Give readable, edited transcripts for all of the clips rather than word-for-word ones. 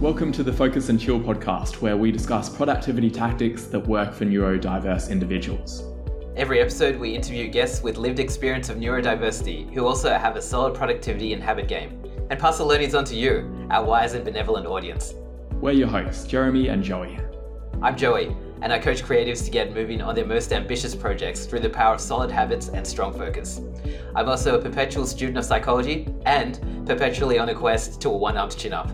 Welcome to the Focus and Chill podcast, where we discuss productivity tactics that work for neurodiverse individuals. Every episode, we interview guests with lived experience of neurodiversity who also have a solid productivity and habit game, and pass the learnings on to you, our wise and benevolent audience. We're your hosts, Jeremy and Joey. I'm Joey, and I coach creatives to get moving on their most ambitious projects through the power of solid habits and strong focus. I'm also a perpetual student of psychology and perpetually on a quest to a one-armed chin-up.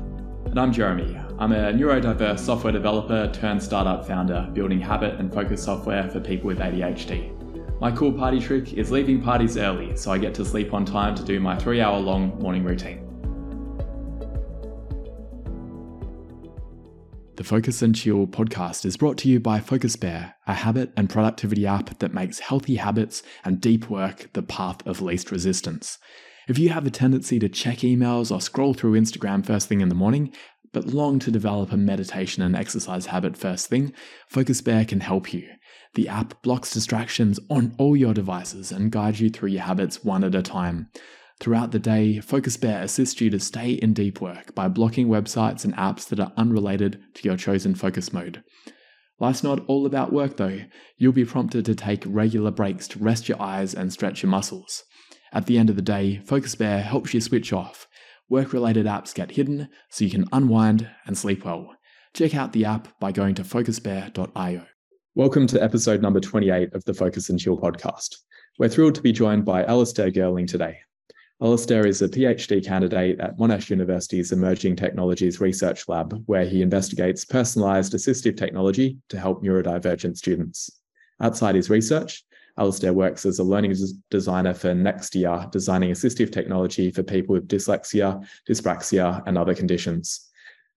And I'm Jeremy. I'm a neurodiverse software developer turned startup founder, building habit and focus software for people with ADHD. My cool party trick is leaving parties early, so I get to sleep on time to do my 3-hour-long morning routine. The Focus and Chill podcast is brought to you by Focus Bear, a habit and productivity app that makes healthy habits and deep work the path of least resistance. If you have a tendency to check emails or scroll through Instagram first thing in the morning, but long to develop a meditation and exercise habit first thing, Focus Bear can help you. The app blocks distractions on all your devices and guides you through your habits one at a time. Throughout the day, Focus Bear assists you to stay in deep work by blocking websites and apps that are unrelated to your chosen focus mode. Life's not all about work though. You'll be prompted to take regular breaks to rest your eyes and stretch your muscles. At the end of the day, Focus Bear helps you switch off. Work-related apps get hidden so you can unwind and sleep well. Check out the app by going to focusbear.io. Welcome to episode number 28 of the Focus and Chill podcast. We're thrilled to be joined by Alisdair Gurling today. Alisdair is a PhD candidate at Monash University's Emerging Technologies Research Lab, where he investigates personalised assistive technology to help neurodivergent students. Outside his research, Alisdair works as a learning designer for Nextia, designing assistive technology for people with dyslexia, dyspraxia, and other conditions.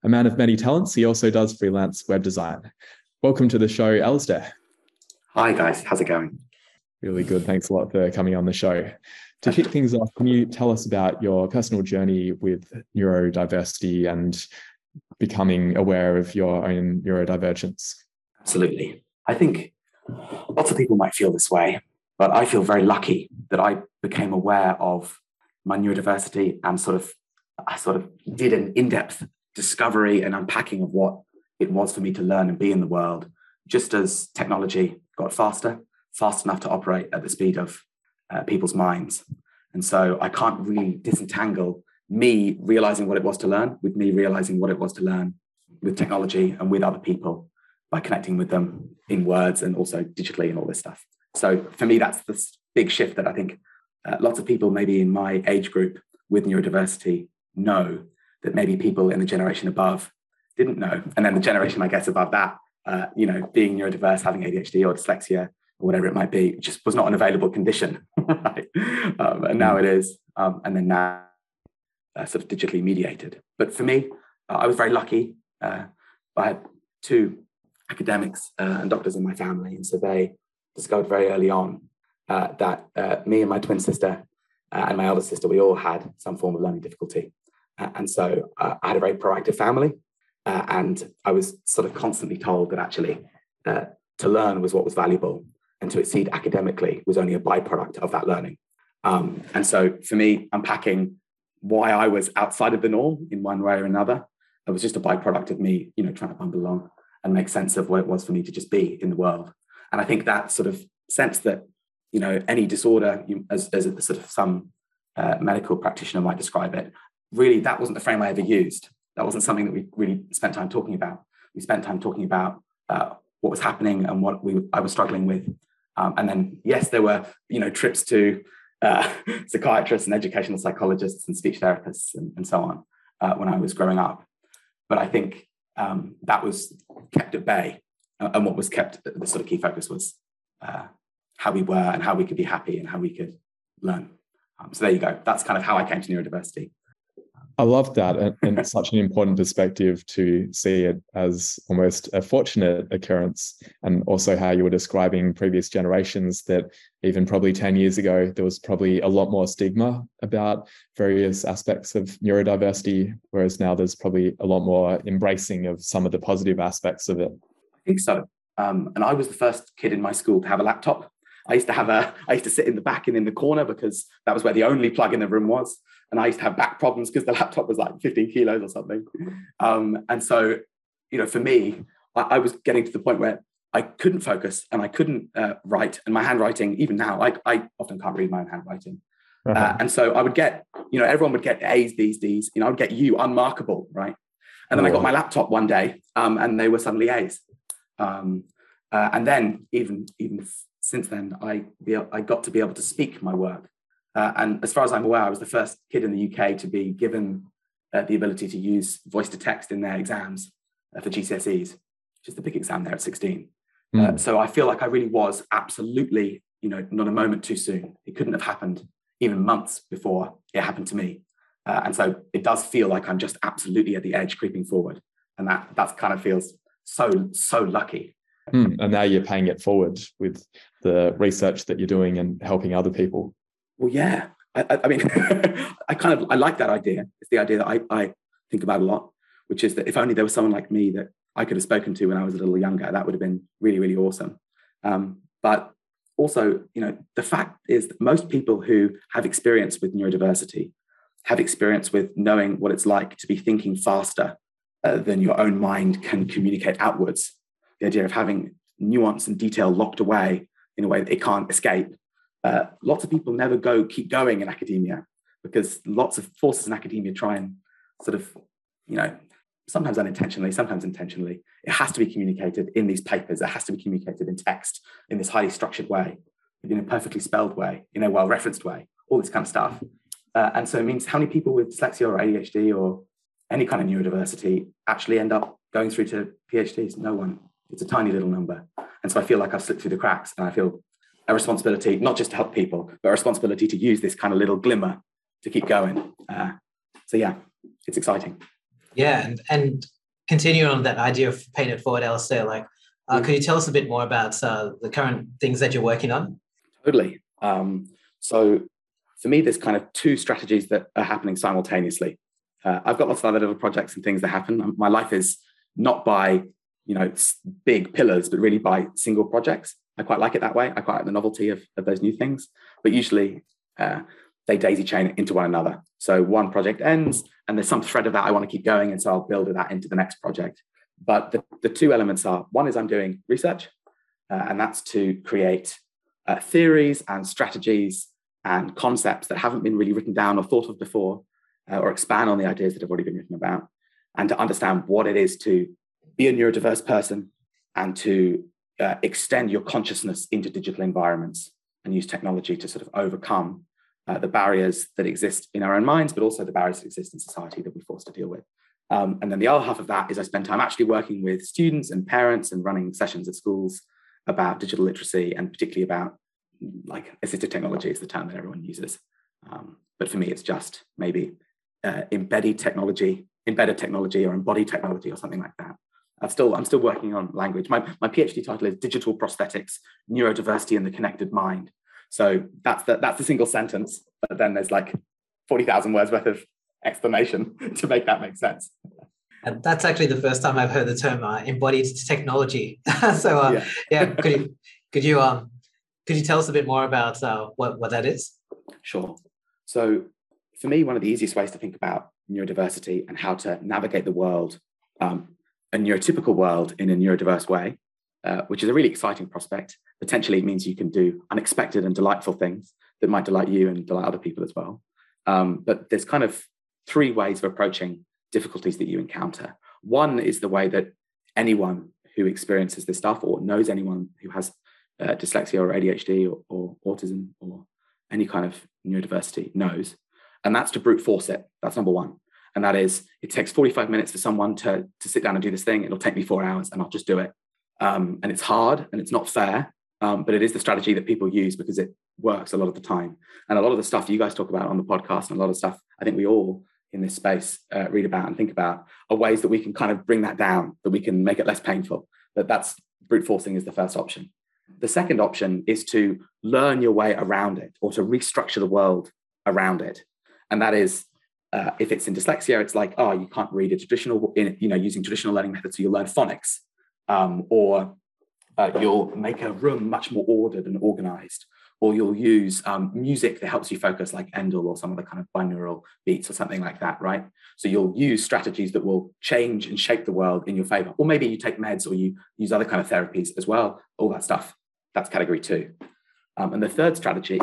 A man of many talents, he also does freelance web design. Welcome to the show, Alisdair. Hi, guys. How's it going? Really good. Thanks a lot for coming on the show. To kick things off, can you tell us about your personal journey with neurodiversity and becoming aware of your own neurodivergence? Absolutely. I think lots of people might feel this way, but I feel very lucky that I became aware of my neurodiversity and I did an in-depth discovery and unpacking of what it was for me to learn and be in the world, just as technology got fast enough to operate at the speed of people's minds. And so I can't really disentangle me realizing what it was to learn with me realizing what it was to learn with technology and with other people by connecting with them in words and also digitally and all this stuff. So for me, that's this big shift that I think lots of people maybe in my age group with neurodiversity know that maybe people in the generation above didn't know. And then the generation, I guess, above that, being neurodiverse, having ADHD or dyslexia, or whatever it might be, just was not an available condition. Right? And now it is. And then now sort of digitally mediated. But for me, I was very lucky. I had two academics and doctors in my family. And so they discovered very early on that me and my twin sister and my elder sister, we all had some form of learning difficulty. And so I had a very proactive family. And I was sort of constantly told that actually to learn was what was valuable. And to exceed academically was only a byproduct of that learning. And so for me, unpacking why I was outside of the norm in one way or another, it was just a byproduct of me, trying to bumble along and make sense of what it was for me to just be in the world. And I think that sort of sense that, any disorder, as sort of some medical practitioner might describe it, really that wasn't the frame I ever used. That wasn't something that we really spent time talking about. We spent time talking about what was happening and what I was struggling with. And then, yes, there were, trips to psychiatrists and educational psychologists and speech therapists and so on when I was growing up. But I think that was kept at bay. And what was kept, the sort of key focus was how we were and how we could be happy and how we could learn. So there you go. That's kind of how I came to neurodiversity. I love that. And it's such an important perspective to see it as almost a fortunate occurrence. And also how you were describing previous generations that even probably 10 years ago, there was probably a lot more stigma about various aspects of neurodiversity, whereas now there's probably a lot more embracing of some of the positive aspects of it. I think so. And I was the first kid in my school to have a laptop. I used to sit in the back and in the corner because that was where the only plug in the room was. And I used to have back problems because the laptop was like 15 kilos or something. And so, you know, for me, I was getting to the point where I couldn't focus and I couldn't write. And my handwriting, even now, I often can't read my own handwriting. And so I would get, you know, everyone would get A's, B's, D's, you know, I would get U, unmarkable, right? And then I got my laptop one day and they were suddenly A's. And then even since then, I got to be able to speak my work. And as far as I'm aware, I was the first kid in the UK to be given the ability to use voice to text in their exams for GCSEs, which is the big exam there at 16. So I feel like I really was absolutely, you know, not a moment too soon. It couldn't have happened even months before it happened to me. And so it does feel like I'm just absolutely at the edge creeping forward. And that kind of feels so lucky. And now you're paying it forward with the research that you're doing and helping other people. Well, yeah. I mean, I like that idea. It's the idea that I think about a lot, which is that if only there was someone like me that I could have spoken to when I was a little younger, that would have been really, really awesome. But also, you know, the fact is that most people who have experience with neurodiversity have experience with knowing what it's like to be thinking faster than your own mind can communicate outwards. The idea of having nuance and detail locked away in a way that it can't escape. Lots of people never keep going in academia because lots of forces in academia try and sort of, you know, sometimes unintentionally, sometimes intentionally, it has to be communicated in these papers. It has to be communicated in text, in this highly structured way, in a perfectly spelled way, in a well-referenced way, all this kind of stuff. And so it means how many people with dyslexia or ADHD or any kind of neurodiversity actually end up going through to PhDs? No one. It's a tiny little number. And so I feel like I've slipped through the cracks and I feel a responsibility, not just to help people, but a responsibility to use this kind of little glimmer to keep going. So yeah, it's exciting. Yeah. And continuing on that idea of paying it forward, Alisdair, like, could you tell us a bit more about the current things that you're working on? Totally. So for me, there's kind of two strategies that are happening simultaneously. I've got lots of other little projects and things that happen. My life is not by, you know, big pillars, but really by single projects. I quite like it that way. I quite like the novelty of those new things, but usually they daisy chain into one another. So one project ends and there's some thread of that I want to keep going. And so I'll build that into the next project. But the two elements are, one is I'm doing research and that's to create theories and strategies and concepts that haven't been really written down or thought of before or expand on the ideas that have already been written about, and to understand what it is to be a neurodiverse person and to extend your consciousness into digital environments and use technology to sort of overcome the barriers that exist in our own minds, but also the barriers that exist in society that we're forced to deal with. And then the other half of that is I spend time actually working with students and parents and running sessions at schools about digital literacy and particularly about like assistive technology is the term that everyone uses. But for me, it's just maybe embedded technology or embodied technology or something like that. I'm still working on language. My PhD title is Digital Prosthetics, Neurodiversity and the Connected Mind. So that's the single sentence, but then there's like 40,000 words worth of explanation to make that make sense. And that's actually the first time I've heard the term embodied technology. So yeah, could you tell us a bit more about what that is? Sure. So for me, one of the easiest ways to think about neurodiversity and how to navigate the world, a neurotypical world in a neurodiverse way, which is a really exciting prospect. Potentially it means you can do unexpected and delightful things that might delight you and delight other people as well. But there's kind of three ways of approaching difficulties that you encounter. One is the way that anyone who experiences this stuff or knows anyone who has dyslexia or ADHD or autism or any kind of neurodiversity knows, and that's to brute force it. That's number one. And that is, it takes 45 minutes for someone to sit down and do this thing. It'll take me 4 hours and I'll just do it. And it's hard and it's not fair, but it is the strategy that people use because it works a lot of the time. And a lot of the stuff you guys talk about on the podcast and a lot of stuff I think we all in this space read about and think about are ways that we can kind of bring that down, that we can make it less painful. But that's brute forcing is the first option. The second option is to learn your way around it or to restructure the world around it. And that is, if it's in dyslexia, it's like, oh, you can't read a traditional, you know, using traditional learning methods, so you'll learn phonics, or you'll make a room much more ordered and organized, or you'll use music that helps you focus, like Endel or some other kind of binaural beats or something like that, right? So you'll use strategies that will change and shape the world in your favor. Or maybe you take meds or you use other kind of therapies as well, all that stuff. That's category two. And the third strategy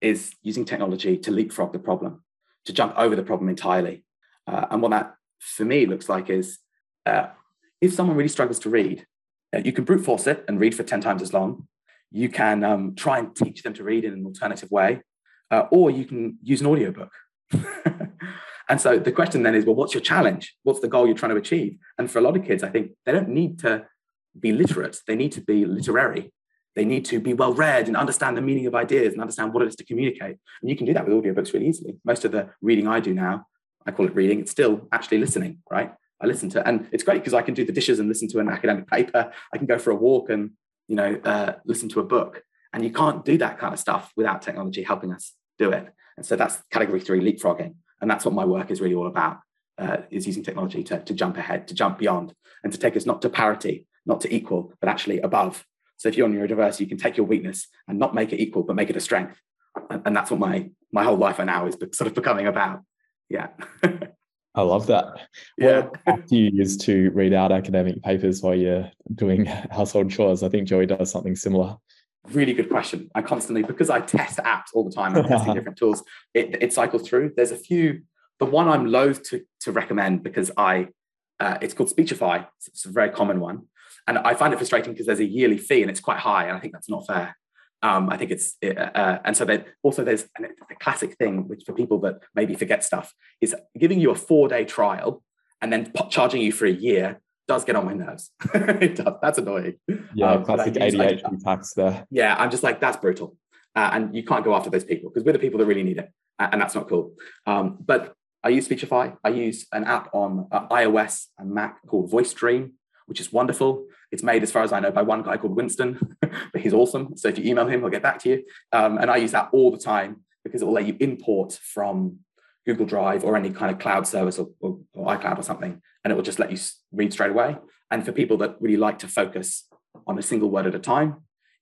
is using technology to leapfrog the problem, to jump over the problem entirely. And what that, for me, looks like is if someone really struggles to read, you can brute force it and read for 10 times as long. You can try and teach them to read in an alternative way, or you can use an audiobook. And so the question then is, well, what's your challenge? What's the goal you're trying to achieve? And for a lot of kids, I think they don't need to be literate. They need to be literary. They need to be well-read and understand the meaning of ideas and understand what it is to communicate. And you can do that with audiobooks really easily. Most of the reading I do now, I call it reading. It's still actually listening, right? I listen to, and it's great because I can do the dishes and listen to an academic paper. I can go for a walk and, you know, listen to a book. And you can't do that kind of stuff without technology helping us do it. And so that's category three, leapfrogging. And that's what my work is really all about, is using technology to jump ahead, to jump beyond, and to take us not to parity, not to equal, but actually above. So if you're neurodiverse, you can take your weakness and not make it equal, but make it a strength. And that's what my whole life right now is sort of becoming about. Yeah. I love that. Yeah. What do you use to read out academic papers while you're doing household chores? I think Joey does something similar. Really good question. I constantly, because I test apps all the time, I'm testing different tools, it cycles through. There's a few, the one I'm loath to recommend because it's called Speechify. It's a very common one. And I find it frustrating because there's a yearly fee and it's quite high. And I think that's not fair. I think it's, and so then also there's a classic thing, which for people that maybe forget stuff, is giving you a 4-day trial and then charging you for a year does get on my nerves. It does. That's annoying. Yeah, classic ADHD tax there. Yeah, I'm just like, that's brutal. And you can't go after those people because we're the people that really need it. And that's not cool. But I use Speechify. I use an app on iOS and Mac called Voice Dream, which is wonderful. It's made, as far as I know, by one guy called Winston, but he's awesome. So if you email him, he'll get back to you. And I use that all the time because it will let you import from Google Drive or any kind of cloud service or iCloud or something. And it will just let you read straight away. And for people that really like to focus on a single word at a time,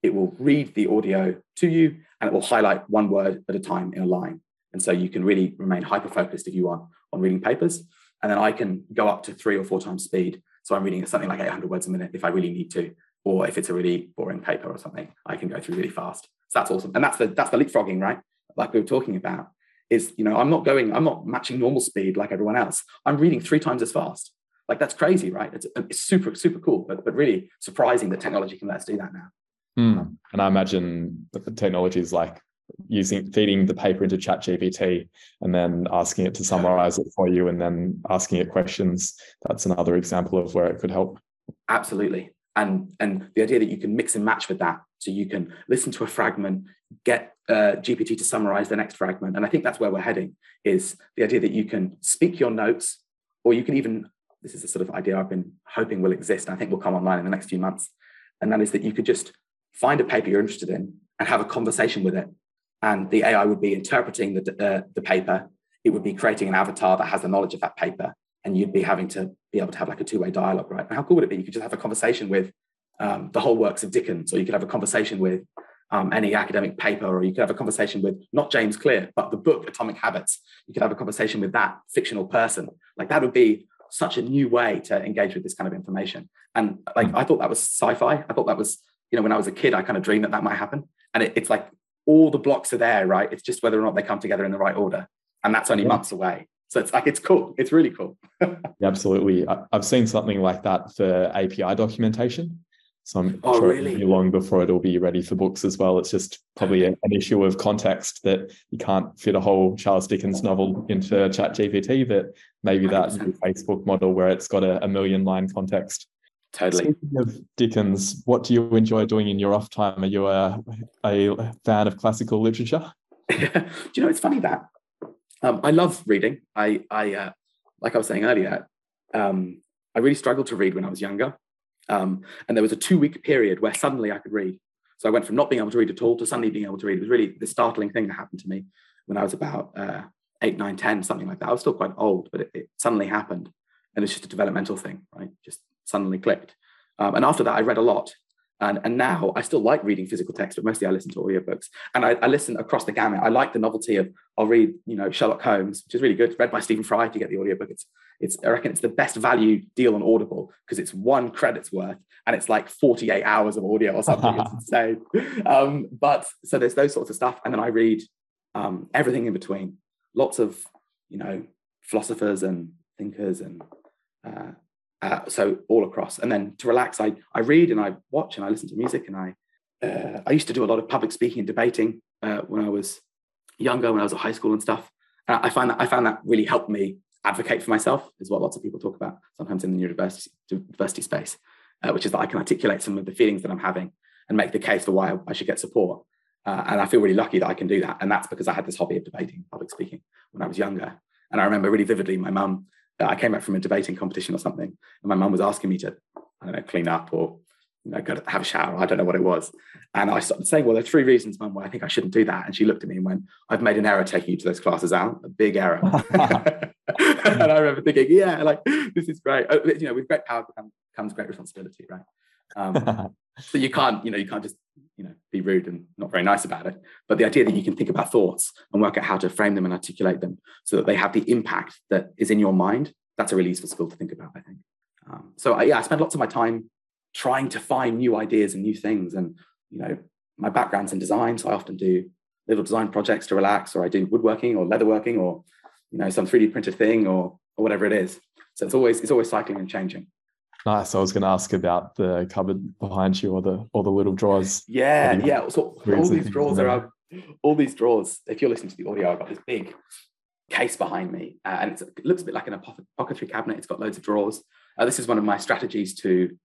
it will read the audio to you and it will highlight one word at a time in a line. And so you can really remain hyper-focused if you want on reading papers. And then I can go up to 3 or 4 times speed. So I'm reading something like 800 words a minute if I really need to, or if it's a really boring paper or something, I can go through really fast. So that's awesome. And that's the leapfrogging, right? Like we were talking about is, you know, I'm not matching normal speed like everyone else. I'm reading 3 times as fast. Like that's crazy, right? It's super, super cool, but really surprising that technology can let us do that now. Mm. And I imagine that the technology is like feeding the paper into ChatGPT and then asking it to summarize it for you and then asking it questions. That's another example of where it could help. Absolutely. And the idea that you can mix and match with that. So you can listen to a fragment, get GPT to summarize the next fragment. And I think that's where we're heading, is the idea that you can speak your notes, or you can even, this is the sort of idea I've been hoping will exist, and I think will come online in the next few months. And that is that you could just find a paper you're interested in and have a conversation with it. And the AI would be interpreting the paper. It would be creating an avatar that has the knowledge of that paper. And you'd be having to be able to have like a two-way dialogue, right? And how cool would it be? You could just have a conversation with the whole works of Dickens, or you could have a conversation with any academic paper, or you could have a conversation with not James Clear, but the book Atomic Habits. You could have a conversation with that fictional person. Like that would be such a new way to engage with this kind of information. And like, I thought that was sci-fi. I thought that was, you know, when I was a kid, I kind of dreamed that might happen. And it's like, all the blocks are there, right? It's just whether or not they come together in the right order. And that's only months away. So it's like, it's cool. It's really cool. Yeah, absolutely. I've seen something like that for API documentation. So I'm sure really? It'll be long before it'll be ready for books as well. It's just probably an issue of context that you can't fit a whole Charles Dickens novel into ChatGPT, but maybe that new Facebook model where it's got a million-line context. Totally. Speaking of Dickens, what do you enjoy doing in your off time? Are you a fan of classical literature? Do you know, it's funny that I love reading. I like I was saying earlier, I really struggled to read when I was younger. And there was a 2-week period where suddenly I could read. So I went from not being able to read at all to suddenly being able to read. It was really the startling thing that happened to me when I was about 8, 9, 10, something like that. I was still quite old, but it suddenly happened. And it's just a developmental thing, right? Just suddenly clicked. And after that, I read a lot. And now I still like reading physical text, but mostly I listen to audiobooks. And I listen across the gamut. I like the novelty of, I'll read, you know, Sherlock Holmes, which is really good, read by Stephen Fry. If you get the audiobook, I reckon it's the best value deal on Audible, because it's one credit's worth and it's like 48 hours of audio or something. It's insane. But so there's those sorts of stuff. And then I read everything in between. Lots of, you know, philosophers and thinkers and so all across. And then to relax, I read and I watch and I listen to music. And I used to do a lot of public speaking and debating when I was younger, when I was at high school and stuff. And I found that really helped me advocate for myself, is what lots of people talk about sometimes in the neurodiversity space, which is that I can articulate some of the feelings that I'm having and make the case for why I should get support. And I feel really lucky that I can do that. And that's because I had this hobby of debating, public speaking, when I was younger. And I remember really vividly my mum, I came back from a debating competition or something, and my mum was asking me to, I don't know, clean up or, you know, go to have a shower. I don't know what it was. And I started saying, well, there are three reasons, Mum, why I think I shouldn't do that. And she looked at me and went, I've made an error taking you to those classes, Al, a big error. And I remember thinking, yeah, like, this is great. You know, with great power comes great responsibility, right? So you can't just, you know, be rude and not very nice about it. But the idea that you can think about thoughts and work out how to frame them and articulate them so that they have the impact that is in your mind, that's a really useful skill to think about, I think. So I spend lots of my time trying to find new ideas and new things. And, you know, my background's in design, so I often do little design projects to relax, or I do woodworking or leatherworking or, you know, some 3D printer thing or whatever it is. So it's always cycling and changing. Nice. I was going to ask about the cupboard behind you or the little drawers. Yeah. So all these drawers if you're listening to the audio, I've got this big case behind me and it looks a bit like an apothecary cabinet. It's got loads of drawers. This is one of my strategies to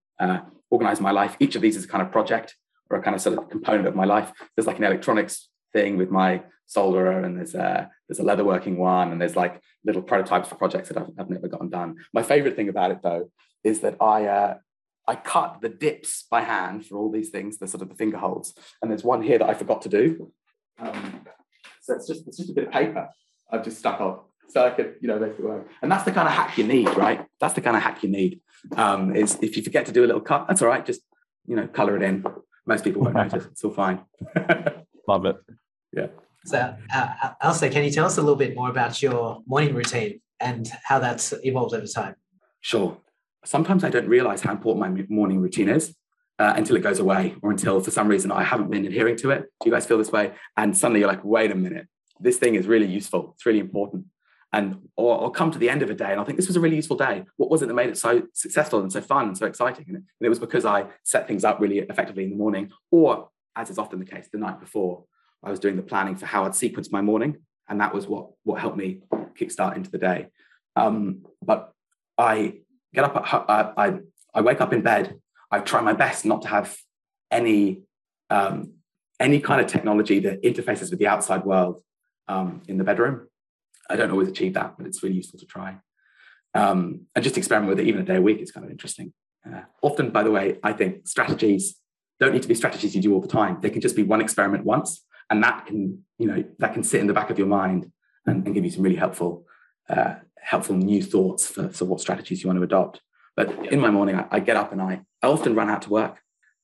organize my life. Each of these is a kind of project or a kind of sort of component of my life. There's like an electronics thing with my solderer, and there's a leatherworking one, and there's like little prototypes for projects that I've never gotten done. My favorite thing about it, though, is that I cut the dips by hand for all these things, the sort of the finger holes. And there's one here that I forgot to do. So it's just a bit of paper I've just stuck on. So I could, you know, make it work. And that's the kind of hack you need, right? That's the kind of hack you need. Is if you forget to do a little cut, that's all right. Just, you know, colour it in. Most people won't notice. It's all fine. Love it. Yeah. So Alisdair, can you tell us a little bit more about your morning routine and how that's evolved over time? Sure. Sometimes I don't realize how important my morning routine is until it goes away, or until for some reason I haven't been adhering to it. Do you guys feel this way? And suddenly you're like, wait a minute, this thing is really useful. It's really important. And or come to the end of a day and I'll think, this was a really useful day. What was it that made it so successful and so fun and so exciting? And it was because I set things up really effectively in the morning, or, as is often the case, the night before. I was doing the planning for how I'd sequence my morning, and that was what helped me kickstart into the day. But I get up, I wake up in bed. I try my best not to have any kind of technology that interfaces with the outside world in the bedroom. I don't always achieve that, but it's really useful to try. And just experiment with it, even a day a week, it's kind of interesting. Often, by the way, I think strategies don't need to be strategies you do all the time. They can just be one experiment once. And that can, you know, that can sit in the back of your mind and give you some really helpful new thoughts for what strategies you want to adopt. But in my morning, I get up and I often run out to work.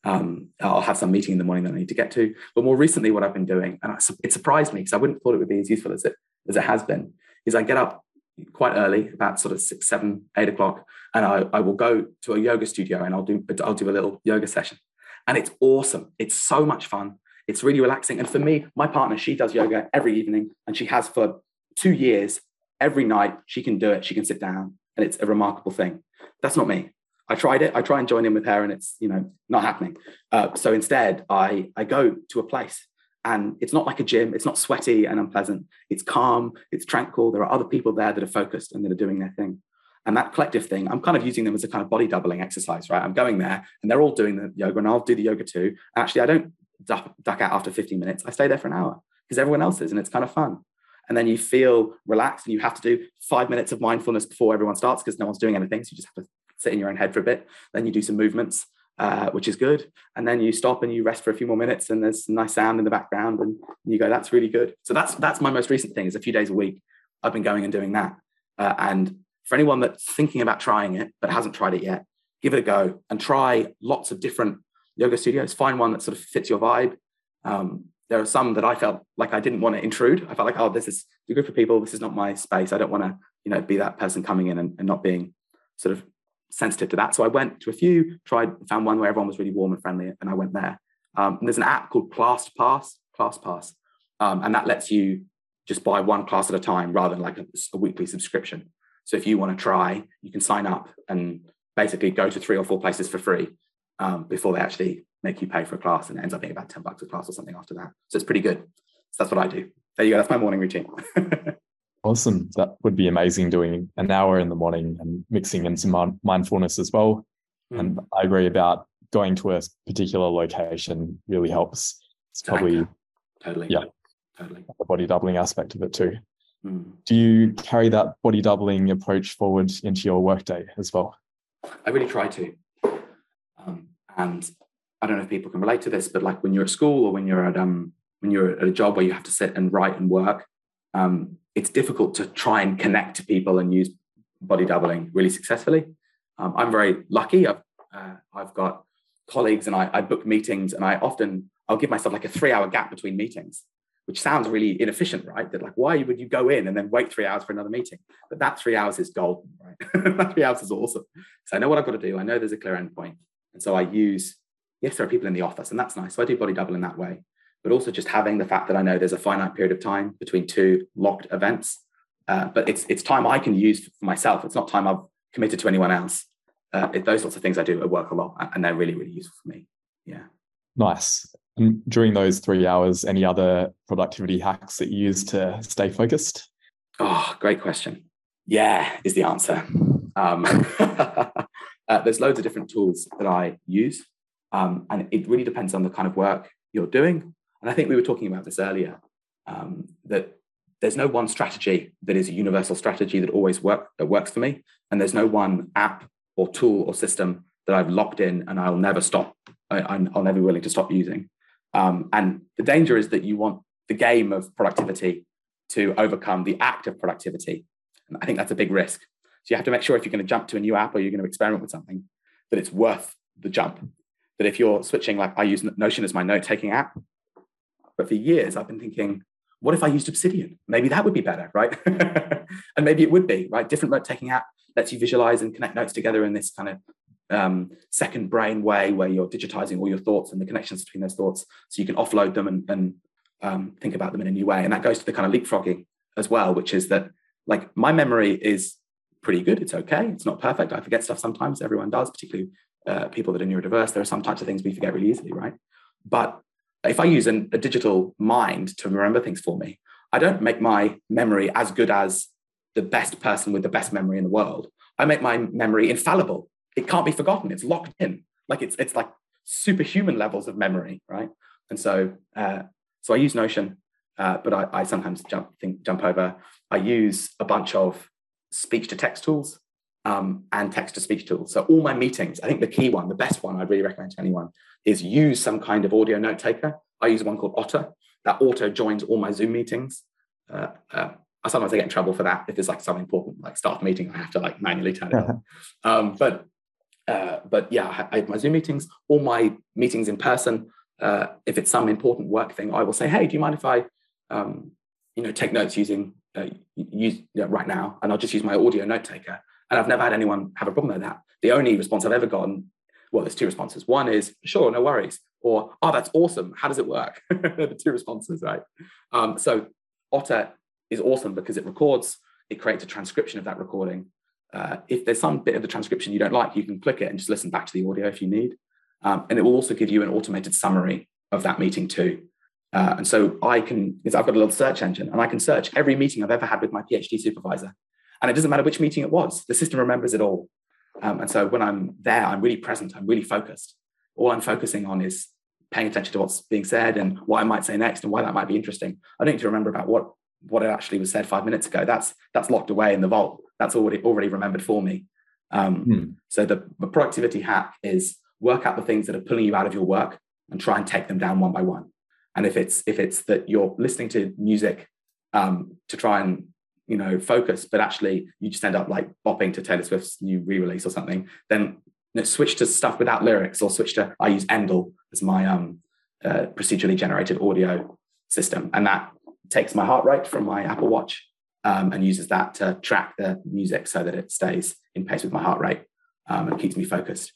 I'll have some meeting in the morning that I need to get to. But more recently, what I've been doing, and it surprised me because I wouldn't have thought it would be as useful as it has been, is I get up quite early, about sort of 6, 7, 8 o'clock, and I will go to a yoga studio and I'll do a little yoga session. And it's awesome. It's so much fun. It's really relaxing. And for me, my partner, she does yoga every evening, and she has for 2 years. Every night she can do it. She can sit down, and it's a remarkable thing. That's not me. I tried it. I try and join in with her, and it's, you know, not happening. So instead I go to a place, and it's not like a gym. It's not sweaty and unpleasant. It's calm. It's tranquil. There are other people there that are focused and that are doing their thing. And that collective thing, I'm kind of using them as a kind of body doubling exercise, right? I'm going there and they're all doing the yoga, and I'll do the yoga too. Actually, I don't duck out after 15 minutes. I stay there for an hour because everyone else is, and it's kind of fun. And then you feel relaxed, and you have to do 5 minutes of mindfulness before everyone starts because no one's doing anything. So you just have to sit in your own head for a bit. Then you do some movements, which is good. And then you stop and you rest for a few more minutes, and there's a nice sound in the background, and you go, that's really good. So that's my most recent thing, is a few days a week I've been going and doing that. And for anyone that's thinking about trying it but hasn't tried it yet, give it a go and try lots of different yoga studios. Find one that sort of fits your vibe. There are some that I felt like I didn't want to intrude. I felt like, oh, this is a group of people. This is not my space. I don't want to, you know, be that person coming in and not being sort of sensitive to that. So I went to a few, tried, found one where everyone was really warm and friendly, and I went there. And there's an app called ClassPass, and that lets you just buy one class at a time rather than like a weekly subscription. So if you want to try, you can sign up and basically go to 3 or 4 places for free before they actually make you pay for a class, and it ends up being about $10 a class or something after that. So it's pretty good. So that's what I do. There you go. That's my morning routine. Awesome. That would be amazing, doing an hour in the morning and mixing in some mindfulness as well. Mm. And I agree about going to a particular location really helps. It's probably totally, yeah, totally the body doubling aspect of it too. Mm. Do you carry that body doubling approach forward into your workday as well? I really try to. And I don't know if people can relate to this, but like when you're at school or when you're at a job where you have to sit and write and work, it's difficult to try and connect to people and use body doubling really successfully. I'm very lucky. I've got colleagues, and I book meetings, and I'll give myself like a 3-hour gap between meetings, which sounds really inefficient, right? That like, why would you go in and then wait 3 hours for another meeting? But that 3 hours is golden, right? That 3 hours is awesome. So I know what I've got to do. I know there's a clear endpoint. And so I use, yes, there are people in the office, and that's nice. So I do body double in that way, but also just having the fact that I know there's a finite period of time between 2 locked events, but it's time I can use for myself. It's not time I've committed to anyone else. Those sorts of things I do at work a lot, and they're really, really useful for me. Yeah. Nice. And during those 3 hours, any other productivity hacks that you use to stay focused? Oh, great question. Yeah, is the answer. There's loads of different tools that I use, and it really depends on the kind of work you're doing. And I think we were talking about this earlier, that there's no one strategy that is a universal strategy that always works for me. And there's no one app or tool or system that I've locked in and I'll never stop. I'll never be willing to stop using. And the danger is that you want the game of productivity to overcome the act of productivity. And I think that's a big risk. So you have to make sure if you're going to jump to a new app or you're going to experiment with something, that it's worth the jump. That if you're switching, like I use Notion as my note-taking app, but for years I've been thinking, what if I used Obsidian? Maybe that would be better, right? And maybe it would be, right? Different note-taking app lets you visualize and connect notes together in this kind of second brain way where you're digitizing all your thoughts and the connections between those thoughts, so you can offload them and think about them in a new way. And that goes to the kind of leapfrogging as well, which is that like my memory is pretty good. It's okay. It's not perfect. I forget stuff sometimes. Everyone does, particularly people that are neurodiverse. There are some types of things we forget really easily, right? But if I use a digital mind to remember things for me, I don't make my memory as good as the best person with the best memory in the world. I make my memory infallible. It can't be forgotten. It's locked in. Like it's like superhuman levels of memory, right? And so I use Notion, but I sometimes jump over. I use a bunch of speech-to-text tools and text-to-speech tools. So all my meetings, I think the key one, the best one I'd really recommend to anyone is use some kind of audio note taker. I use one called Otter. That auto joins all my Zoom meetings. Sometimes I get in trouble for that if there's like some important like staff meeting I have to like manually turn it on. But yeah, I have my Zoom meetings, all my meetings in person. If it's some important work thing, I will say, hey, do you mind if I take notes using right now? And I'll just use my audio note taker. And I've never had anyone have a problem with that. The only response I've ever gotten, well, there's 2 responses. One is, sure, no worries. Or, oh, that's awesome. How does it work? The 2 responses, right? So Otter is awesome because it records, it creates a transcription of that recording. If there's some bit of the transcription you don't like, you can click it and just listen back to the audio if you need. And it will also give you an automated summary of that meeting too. And so I've got a little search engine, and I can search every meeting I've ever had with my PhD supervisor. And it doesn't matter which meeting it was, the system remembers it all. And so when I'm there, I'm really present, I'm really focused. All I'm focusing on is paying attention to what's being said and what I might say next and why that might be interesting. I don't need to remember about what it actually was said 5 minutes ago. That's locked away in the vault. That's already remembered for me. So the productivity hack is work out the things that are pulling you out of your work and try and take them down one by one. And if it's that you're listening to music to try and focus, but actually you just end up like bopping to Taylor Swift's new re-release or something, then you know, switch to stuff without lyrics, or switch to, I use Endel as my procedurally generated audio system. And that takes my heart rate from my Apple Watch and uses that to track the music so that it stays in pace with my heart rate and keeps me focused.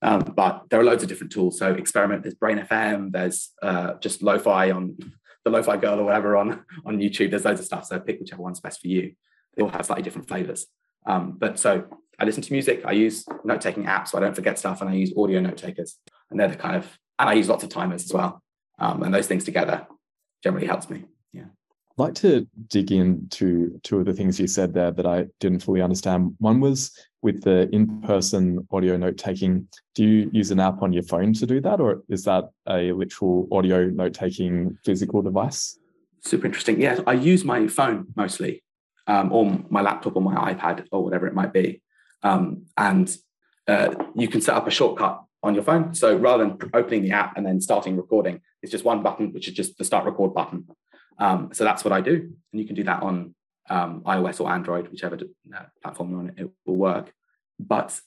But there are loads of different tools. So experiment, there's BrainFM, there's just LoFi on the LoFi Girl or whatever on YouTube. There's loads of stuff. So pick whichever one's best for you. They all have slightly different flavors. But so I listen to music, I use note-taking apps so I don't forget stuff, and I use audio note-takers. And they're the kind of, and I use lots of timers as well. And those things together generally helps me. Yeah. I'd like to dig into two of the things you said there that I didn't fully understand. One was with the in-person audio note-taking. Do you use an app on your phone to do that? Or is that a literal audio note-taking physical device? Super interesting. Yeah, I use my phone mostly, or my laptop or my iPad or whatever it might be. And you can set up a shortcut on your phone. So rather than opening the app and then starting recording, it's just one button, which is just the start record button. So that's what I do. And you can do that on iOS or Android, whichever platform you're on, it will work. But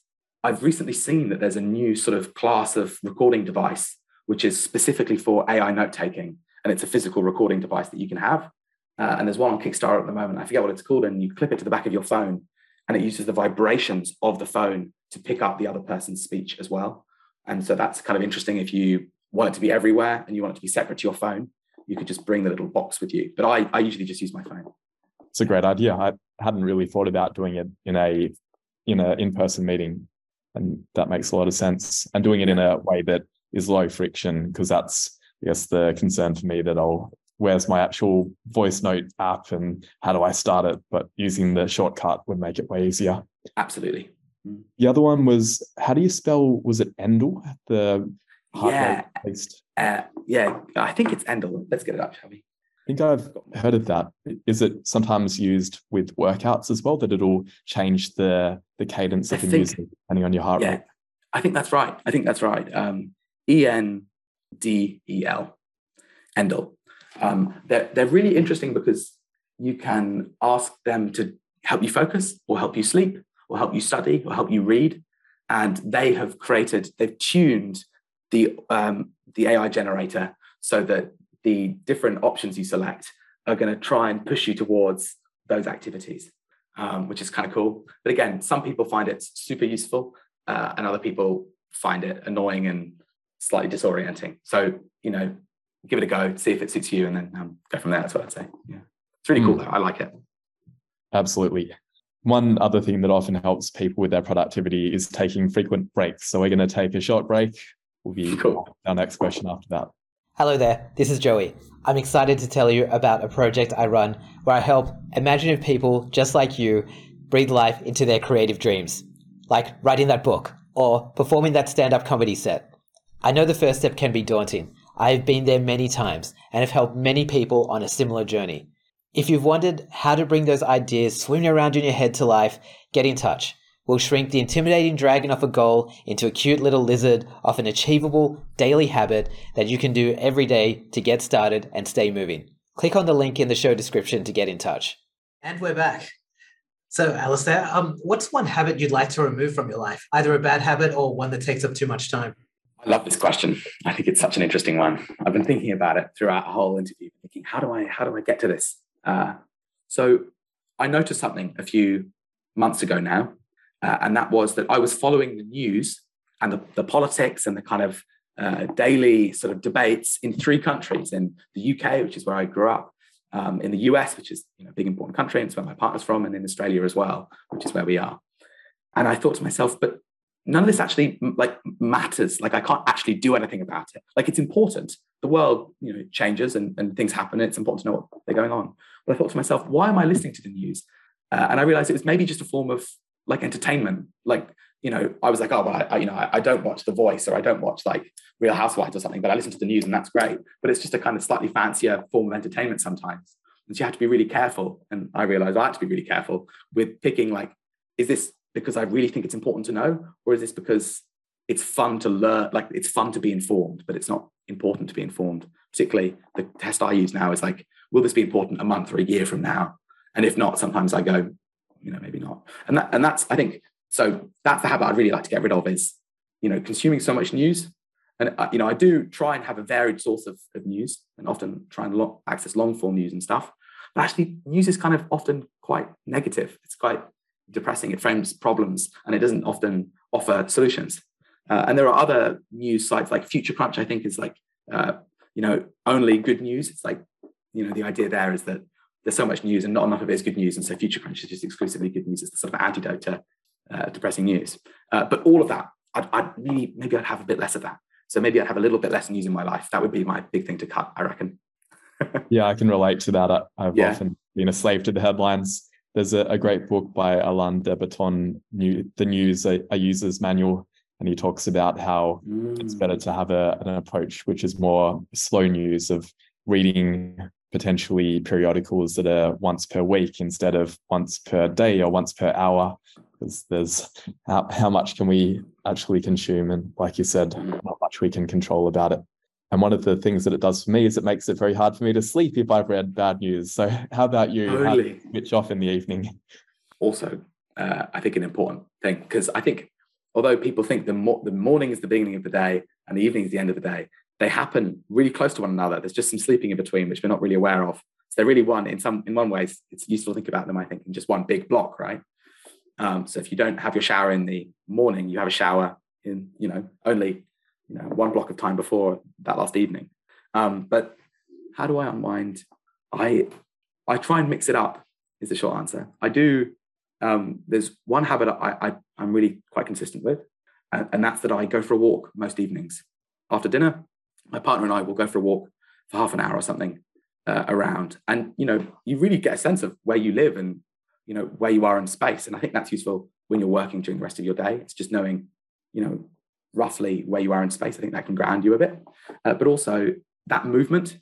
I've recently seen that there's a new sort of class of recording device, which is specifically for AI note-taking. And it's a physical recording device that you can have. And there's one on Kickstarter at the moment. I forget what it's called. And you clip it to the back of your phone, and it uses the vibrations of the phone to pick up the other person's speech as well. And so that's kind of interesting. If you want it to be everywhere and you want it to be separate to your phone, you could just bring the little box with you. But I usually just use my phone. It's a great idea. I hadn't really thought about doing it in an in-person meeting. And that makes a lot of sense. And doing it in a way that is low friction, because that's, I guess, the concern for me, that where's my actual voice note app and how do I start it? But using the shortcut would make it way easier. Absolutely. The other one was, how do you spell, was it Endel? The heart rate based? Yeah, I think it's Endel. Let's get it up, shall we? I think I've heard of that. Is it sometimes used with workouts as well, that it'll change the cadence of the music depending on your heart rate? I think that's right. Endel. Endel. They're really interesting because you can ask them to help you focus or help you sleep or help you study or help you read. And they have they've tuned the AI generator so that the different options you select are going to try and push you towards those activities, which is kind of cool. But again, some people find it super useful and other people find it annoying and slightly disorienting. So, you know, give it a go, see if it suits you, and then go from there. That's what I'd say. Yeah, it's really cool though. I like it. Absolutely. One other thing that often helps people with their productivity is taking frequent breaks. So we're going to take a short break. We'll be cool. Our next question after that. Hello there. This is Joey. I'm excited to tell you about a project I run where I help imaginative people just like you breathe life into their creative dreams, like writing that book or performing that stand-up comedy set. I know the first step can be daunting. I've been there many times and have helped many people on a similar journey. If you've wondered how to bring those ideas swimming around in your head to life, get in touch. We'll shrink the intimidating dragon off a goal into a cute little lizard off an achievable daily habit that you can do every day to get started and stay moving. Click on the link in the show description to get in touch. And we're back. So, Alisdair, what's one habit you'd like to remove from your life? Either a bad habit or one that takes up too much time? I love this question. I think it's such an interesting one. I've been thinking about it throughout the whole interview, thinking, how do I get to this? So I noticed something a few months ago now, and that was that I was following the news and the politics and the kind of daily sort of debates in three countries, in the UK, which is where I grew up, in the US, which is a big, important country, and it's where my partner's from, and in Australia as well, which is where we are. And I thought to myself, but none of this actually matters. I can't actually do anything about it. It's important. The world, changes and things happen. And it's important to know what they're going on. But I thought to myself, why am I listening to the news? And I realized it was maybe just a form of entertainment. I was like, oh, well, I don't watch The Voice, or I don't watch Real Housewives or something, but I listen to the news and that's great. But it's just a kind of slightly fancier form of entertainment sometimes. And so you have to be really careful. And I realized I had to be really careful with picking, is this because I really think it's important to know, or is this because it's fun to learn? It's fun to be informed, but it's not important to be informed. Particularly the test I use now is will this be important a month or a year from now? And if not, sometimes I go, maybe not. And that's, I think, So that's the habit I'd really like to get rid of, is, you know, consuming so much news. And, you know, I do try and have a varied source of news, and often try and access long form news and stuff. But actually, news is kind of often quite negative. It's quite depressing. It frames problems, and it doesn't often offer solutions. And there are other news sites like Future Crunch, I think, is like, you know, only good news. It's like, you know, the idea there is that there's so much news and not enough of it is good news. And so Future Crunch is just exclusively good news. It's the sort of antidote to depressing news. But all of that, I'd really, maybe I'd have a bit less of that. So maybe I'd have a little bit less news in my life. That would be my big thing to cut, I reckon. Yeah, I can relate to that. I've often been a slave to the headlines. There's a great book by Alain de Botton, The News, a User's Manual. And he talks about how it's better to have an approach which is more slow news, of reading potentially periodicals that are once per week instead of once per day or once per hour. Because there's how much can we actually consume? And like you said, not much we can control about it. And one of the things that it does for me is it makes it very hard for me to sleep if I've read bad news. So how about you? Totally. How do you switch off in the evening? Also, I think an important thing, because I think although people think the morning is the beginning of the day and the evening is the end of the day, they happen really close to one another. There's just some sleeping in between, which we're not really aware of. So they're really in one way, it's useful to think about them, I think, in just one big block, right? So if you don't have your shower in the morning, you have a shower in, you know, only, you know, one block of time before that last evening. But how do I unwind? I try and mix it up is the short answer. I do. There's one habit I'm really quite consistent with, and that's that I go for a walk most evenings. After dinner, my partner and I will go for a walk for half an hour or something around. And, you know, you really get a sense of where you live and, you know, where you are in space. And I think that's useful when you're working during the rest of your day. It's just knowing, you know, roughly where you are in space. I think that can ground you a bit. But also that movement,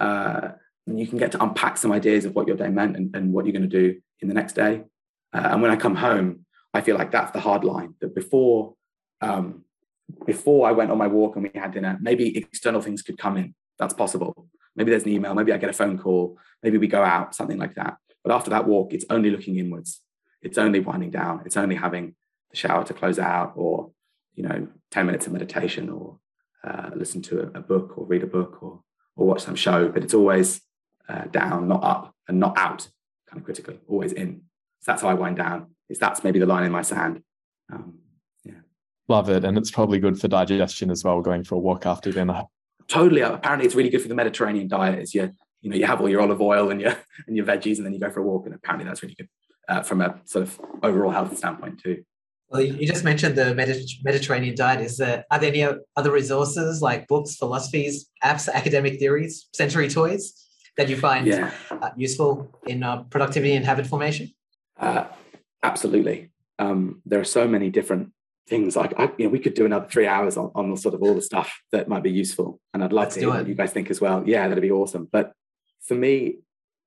and you can get to unpack some ideas of what your day meant and what you're going to do in the next day. And when I come home, I feel like that's the hard line. That before I went on my walk and we had dinner, maybe external things could come in. That's possible. Maybe there's an email. Maybe I get a phone call. Maybe we go out, something like that. But after that walk, it's only looking inwards. It's only winding down. It's only having the shower to close out, or, you know, 10 minutes of meditation, or listen to a book, or read a book, or watch some show. But it's always down, not up, and not out, kind of critically, always in. So that's how I wind down. That's maybe the line in my sand. Yeah. Love it. And it's probably good for digestion as well, going for a walk after dinner. Totally. Apparently it's really good for the Mediterranean diet, is you know, you have all your olive oil and your veggies, and then you go for a walk. And apparently that's really good from a sort of overall health standpoint too. Well, you just mentioned the Mediterranean diet. Are there any other resources like books, philosophies, apps, academic theories, sensory toys that you find useful in productivity and habit formation? Absolutely. There are so many different things. Like, you know, we could do another 3 hours on the sort of all the stuff that might be useful. And I'd love to hear what you guys think as well. Yeah, that'd be awesome. But for me,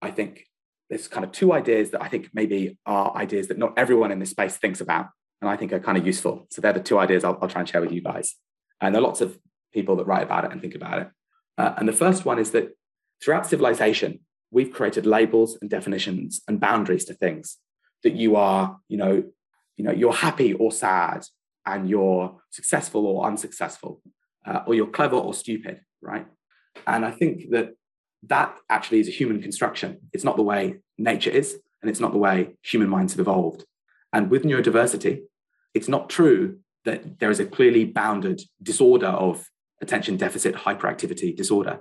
I think there's kind of two ideas that I think maybe are ideas that not everyone in this space thinks about, and I think are kind of useful. So they're the two ideas I'll try and share with you guys. And there are lots of people that write about it and think about it. And the first one is that throughout civilization, we've created labels and definitions and boundaries to things. That you are, you know, you're happy or sad, and you're successful or unsuccessful, or you're clever or stupid, right? And I think that actually is a human construction. It's not the way nature is, and it's not the way human minds have evolved. And with neurodiversity, it's not true that there is a clearly bounded disorder of attention deficit hyperactivity disorder.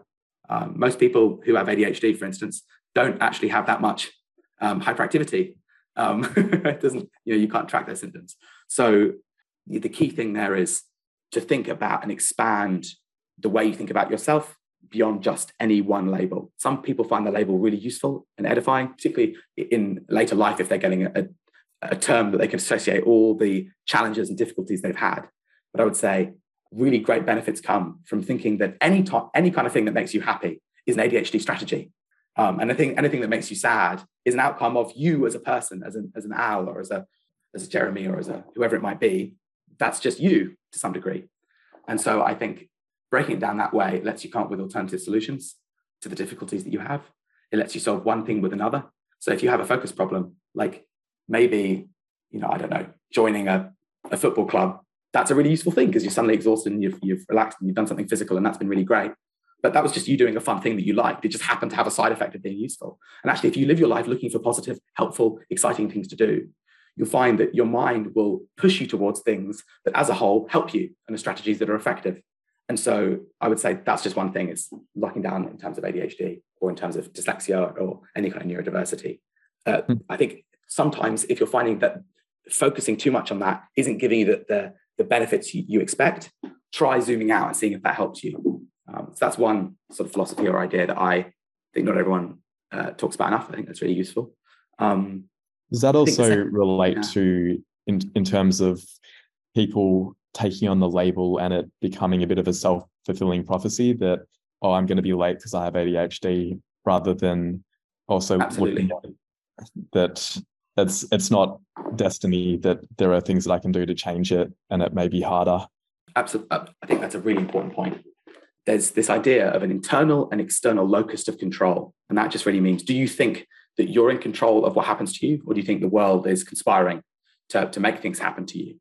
Most people who have ADHD, for instance, don't actually have that much hyperactivity. It doesn't, you know, you can't track their symptoms. So the key thing there is to think about and expand the way you think about yourself beyond just any one label. Some people find the label really useful and edifying, particularly in later life, if they're getting a term that they can associate all the challenges and difficulties they've had. But I would say really great benefits come from thinking that any kind of thing that makes you happy is an ADHD strategy. And I think anything that makes you sad is an outcome of you as a person, as an owl, or as a Jeremy, or as a whoever it might be. That's just you to some degree. And so I think breaking it down that way lets you come up with alternative solutions to the difficulties that you have. It lets you solve one thing with another. So if you have a focus problem, like maybe, you know, I don't know, joining a a football club, that's a really useful thing because you're suddenly exhausted and you've relaxed and you've done something physical, and that's been really great. But that was just you doing a fun thing that you liked. It just happened to have a side effect of being useful. And actually, if you live your life looking for positive, helpful, exciting things to do, you'll find that your mind will push you towards things that as a whole help you and the strategies that are effective. And so I would say that's just one thing. It's locking down in terms of ADHD or in terms of dyslexia or any kind of neurodiversity. I think sometimes if you're finding that focusing too much on that isn't giving you the benefits you expect, try zooming out and seeing if that helps you. So that's one sort of philosophy or idea that I think not everyone talks about enough. I think that's really useful. Does that also relate to in terms of people taking on the label and it becoming a bit of a self-fulfilling prophecy that, oh, I'm going to be late because I have ADHD, rather than also looking at that it's not destiny, that there are things that I can do to change it and it may be harder? Absolutely. I think that's a really important point. There's this idea of an internal and external locus of control. And that just really means, do you think that you're in control of what happens to you, or do you think the world is conspiring to make things happen to you?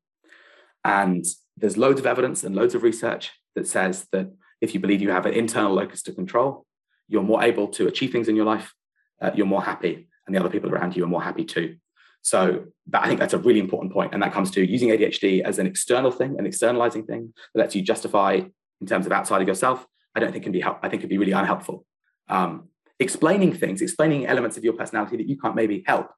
And there's loads of evidence and loads of research that says that if you believe you have an internal locus to control, you're more able to achieve things in your life, you're more happy, and the other people around you are more happy too. So I think that's a really important point. And that comes to using ADHD as an external thing, an externalizing thing that lets you justify in terms of outside of yourself. I don't think can be helpful. I think it'd be really unhelpful. Explaining things, explaining elements of your personality that you can't maybe help,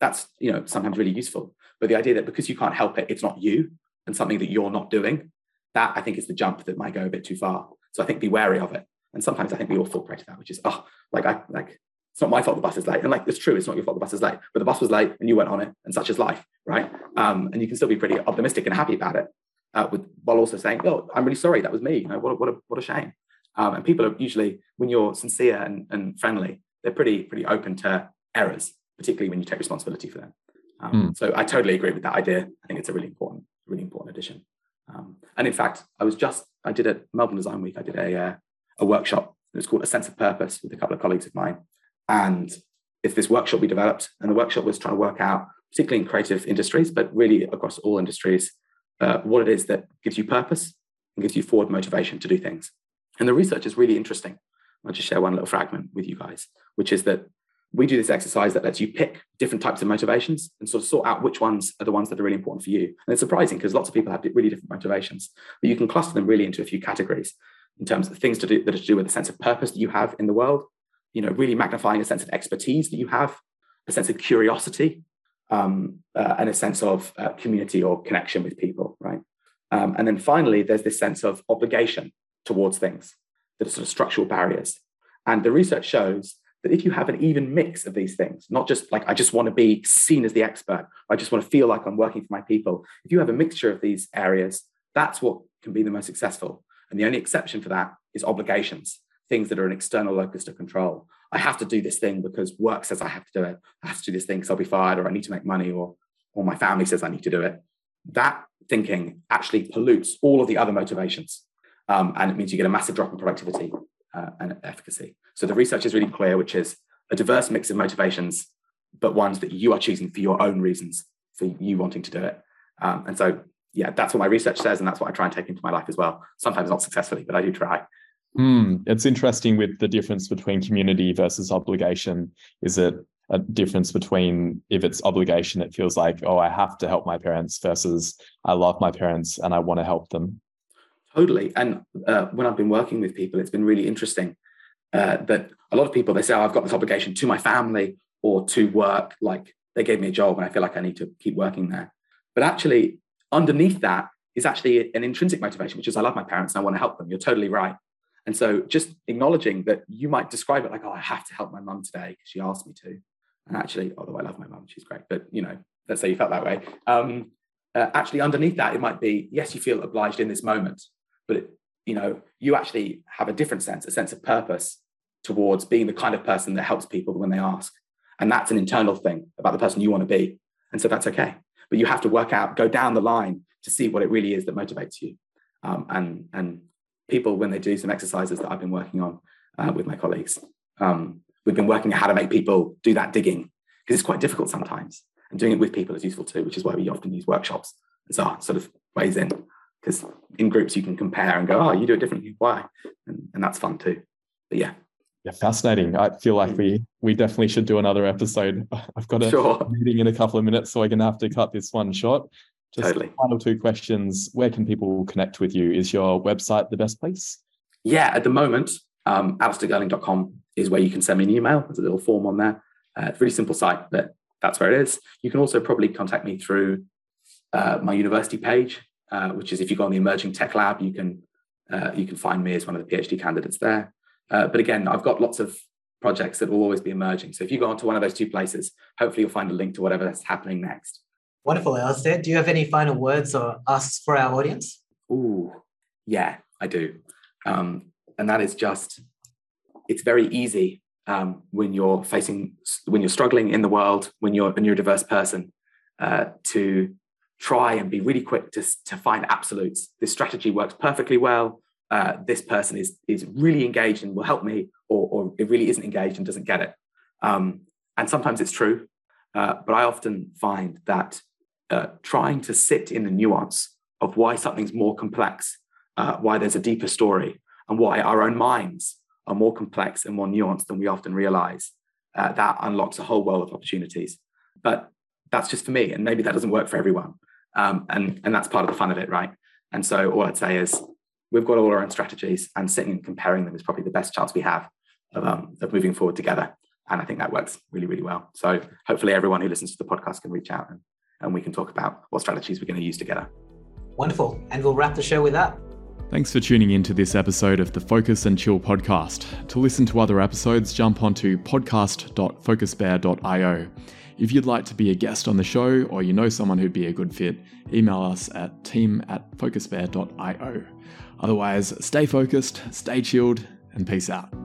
that's, you know, sometimes really useful. But the idea that because you can't help it, it's not you and something that you're not doing, that I think is the jump that might go a bit too far. So I think be wary of it. And sometimes I think we all fall prey to that, which is, it's not my fault the bus is late. And it's true, it's not your fault the bus is late, but the bus was late and you went on it, and such is life, right? And you can still be pretty optimistic and happy about it, while also saying, oh, I'm really sorry, that was me. You know, what a shame. And people are usually, when you're sincere and friendly, they're pretty open to errors, particularly when you take responsibility for them. So I totally agree with that idea. I think it's a really important addition. And in fact, I did at Melbourne Design Week, I did a workshop. It was called A Sense of Purpose with a couple of colleagues of mine. And it's this workshop we developed, and the workshop was trying to work out, particularly in creative industries, but really across all industries, what it is that gives you purpose and gives you forward motivation to do things. And the research is really interesting. I'll just share one little fragment with you guys, which is that we do this exercise that lets you pick different types of motivations and sort of sort out which ones are the ones that are really important for you. And it's surprising because lots of people have really different motivations, but you can cluster them really into a few categories in terms of things to do that are to do with a sense of purpose that you have in the world, you know, really magnifying a sense of expertise that you have, a sense of curiosity, and a sense of community or connection with people, right? And then finally, there's this sense of obligation towards things that are sort of structural barriers. And the research shows that if you have an even mix of these things, not just like, I just want to be seen as the expert, I just want to feel like I'm working for my people. If you have a mixture of these areas, that's what can be the most successful. And the only exception for that is obligations, things that are an external locus of control. I have to do this thing because work says I have to do it. I have to do this thing because I'll be fired, or I need to make money, or my family says I need to do it. That thinking actually pollutes all of the other motivations. And it means you get a massive drop in productivity and efficacy. So the research is really clear, which is a diverse mix of motivations, but ones that you are choosing for your own reasons, for you wanting to do it. And so, yeah, that's what my research says, and that's what I try and take into my life as well. Sometimes not successfully, but I do try. It's interesting with the difference between community versus obligation. Is it a difference between, if it's obligation, it feels like, oh, I have to help my parents, versus I love my parents and I want to help them? Totally. And when I've been working with people, it's been really interesting that a lot of people, they say, oh, I've got this obligation to my family or to work, like they gave me a job and I feel like I need to keep working there. But actually, underneath that is actually an intrinsic motivation, which is I love my parents and I want to help them. You're totally right. And so just acknowledging that you might describe it like, oh, I have to help my mum today because she asked me to. And actually, although I love my mum, she's great. But, you know, let's say you felt that way. Actually, underneath that, it might be, yes, you feel obliged in this moment, but you actually have a different sense, a sense of purpose towards being the kind of person that helps people when they ask. And that's an internal thing about the person you want to be. And so that's okay. But you have to go down the line to see what it really is that motivates you. And people, when they do some exercises that I've been working on with my colleagues, we've been working on how to make people do that digging, because it's quite difficult sometimes. And doing it with people is useful too, which is why we often use workshops bizarre sort of ways in, because in groups you can compare and go, oh, you do it differently, why? And that's fun too. But yeah. Yeah, fascinating. I feel like we definitely should do another episode. I've got a meeting in a couple of minutes, so I'm going to have to cut this one short. Just final two questions. Where can people connect with you? Is your website the best place? Yeah, at the moment, alisdairgurling.com is where you can send me an email. There's a little form on there. It's a really simple site, but that's where it is. You can also probably contact me through my university page, which is if you go on the Emerging Tech Lab, you can find me as one of the PhD candidates there. But again, I've got lots of projects that will always be emerging. So if you go onto one of those two places, hopefully you'll find a link to whatever that's happening next. Wonderful, Alisdair. Do you have any final words or asks for our audience? Ooh, yeah, I do. And that is just, it's very easy when you're struggling in the world, when you're a neurodiverse person, to try and be really quick to find absolutes. This strategy works perfectly well. This person is really engaged and will help me, or it really isn't engaged and doesn't get it. And sometimes it's true, but I often find that trying to sit in the nuance of why something's more complex, why there's a deeper story, and why our own minds are more complex and more nuanced than we often realize, that unlocks a whole world of opportunities. But that's just for me, and maybe that doesn't work for everyone. And that's part of the fun of it, right? And so all I'd say is, we've got all our own strategies, and sitting and comparing them is probably the best chance we have of moving forward together. And I think that works really, really well. So hopefully everyone who listens to the podcast can reach out and we can talk about what strategies we're going to use together. Wonderful. And we'll wrap the show with that. Thanks for tuning into this episode of the Focus and Chill podcast. To listen to other episodes, jump onto podcast.focusbear.io. If you'd like to be a guest on the show, or you know someone who'd be a good fit, email us at team@focusbear.io. Otherwise, stay focused, stay chilled, and peace out.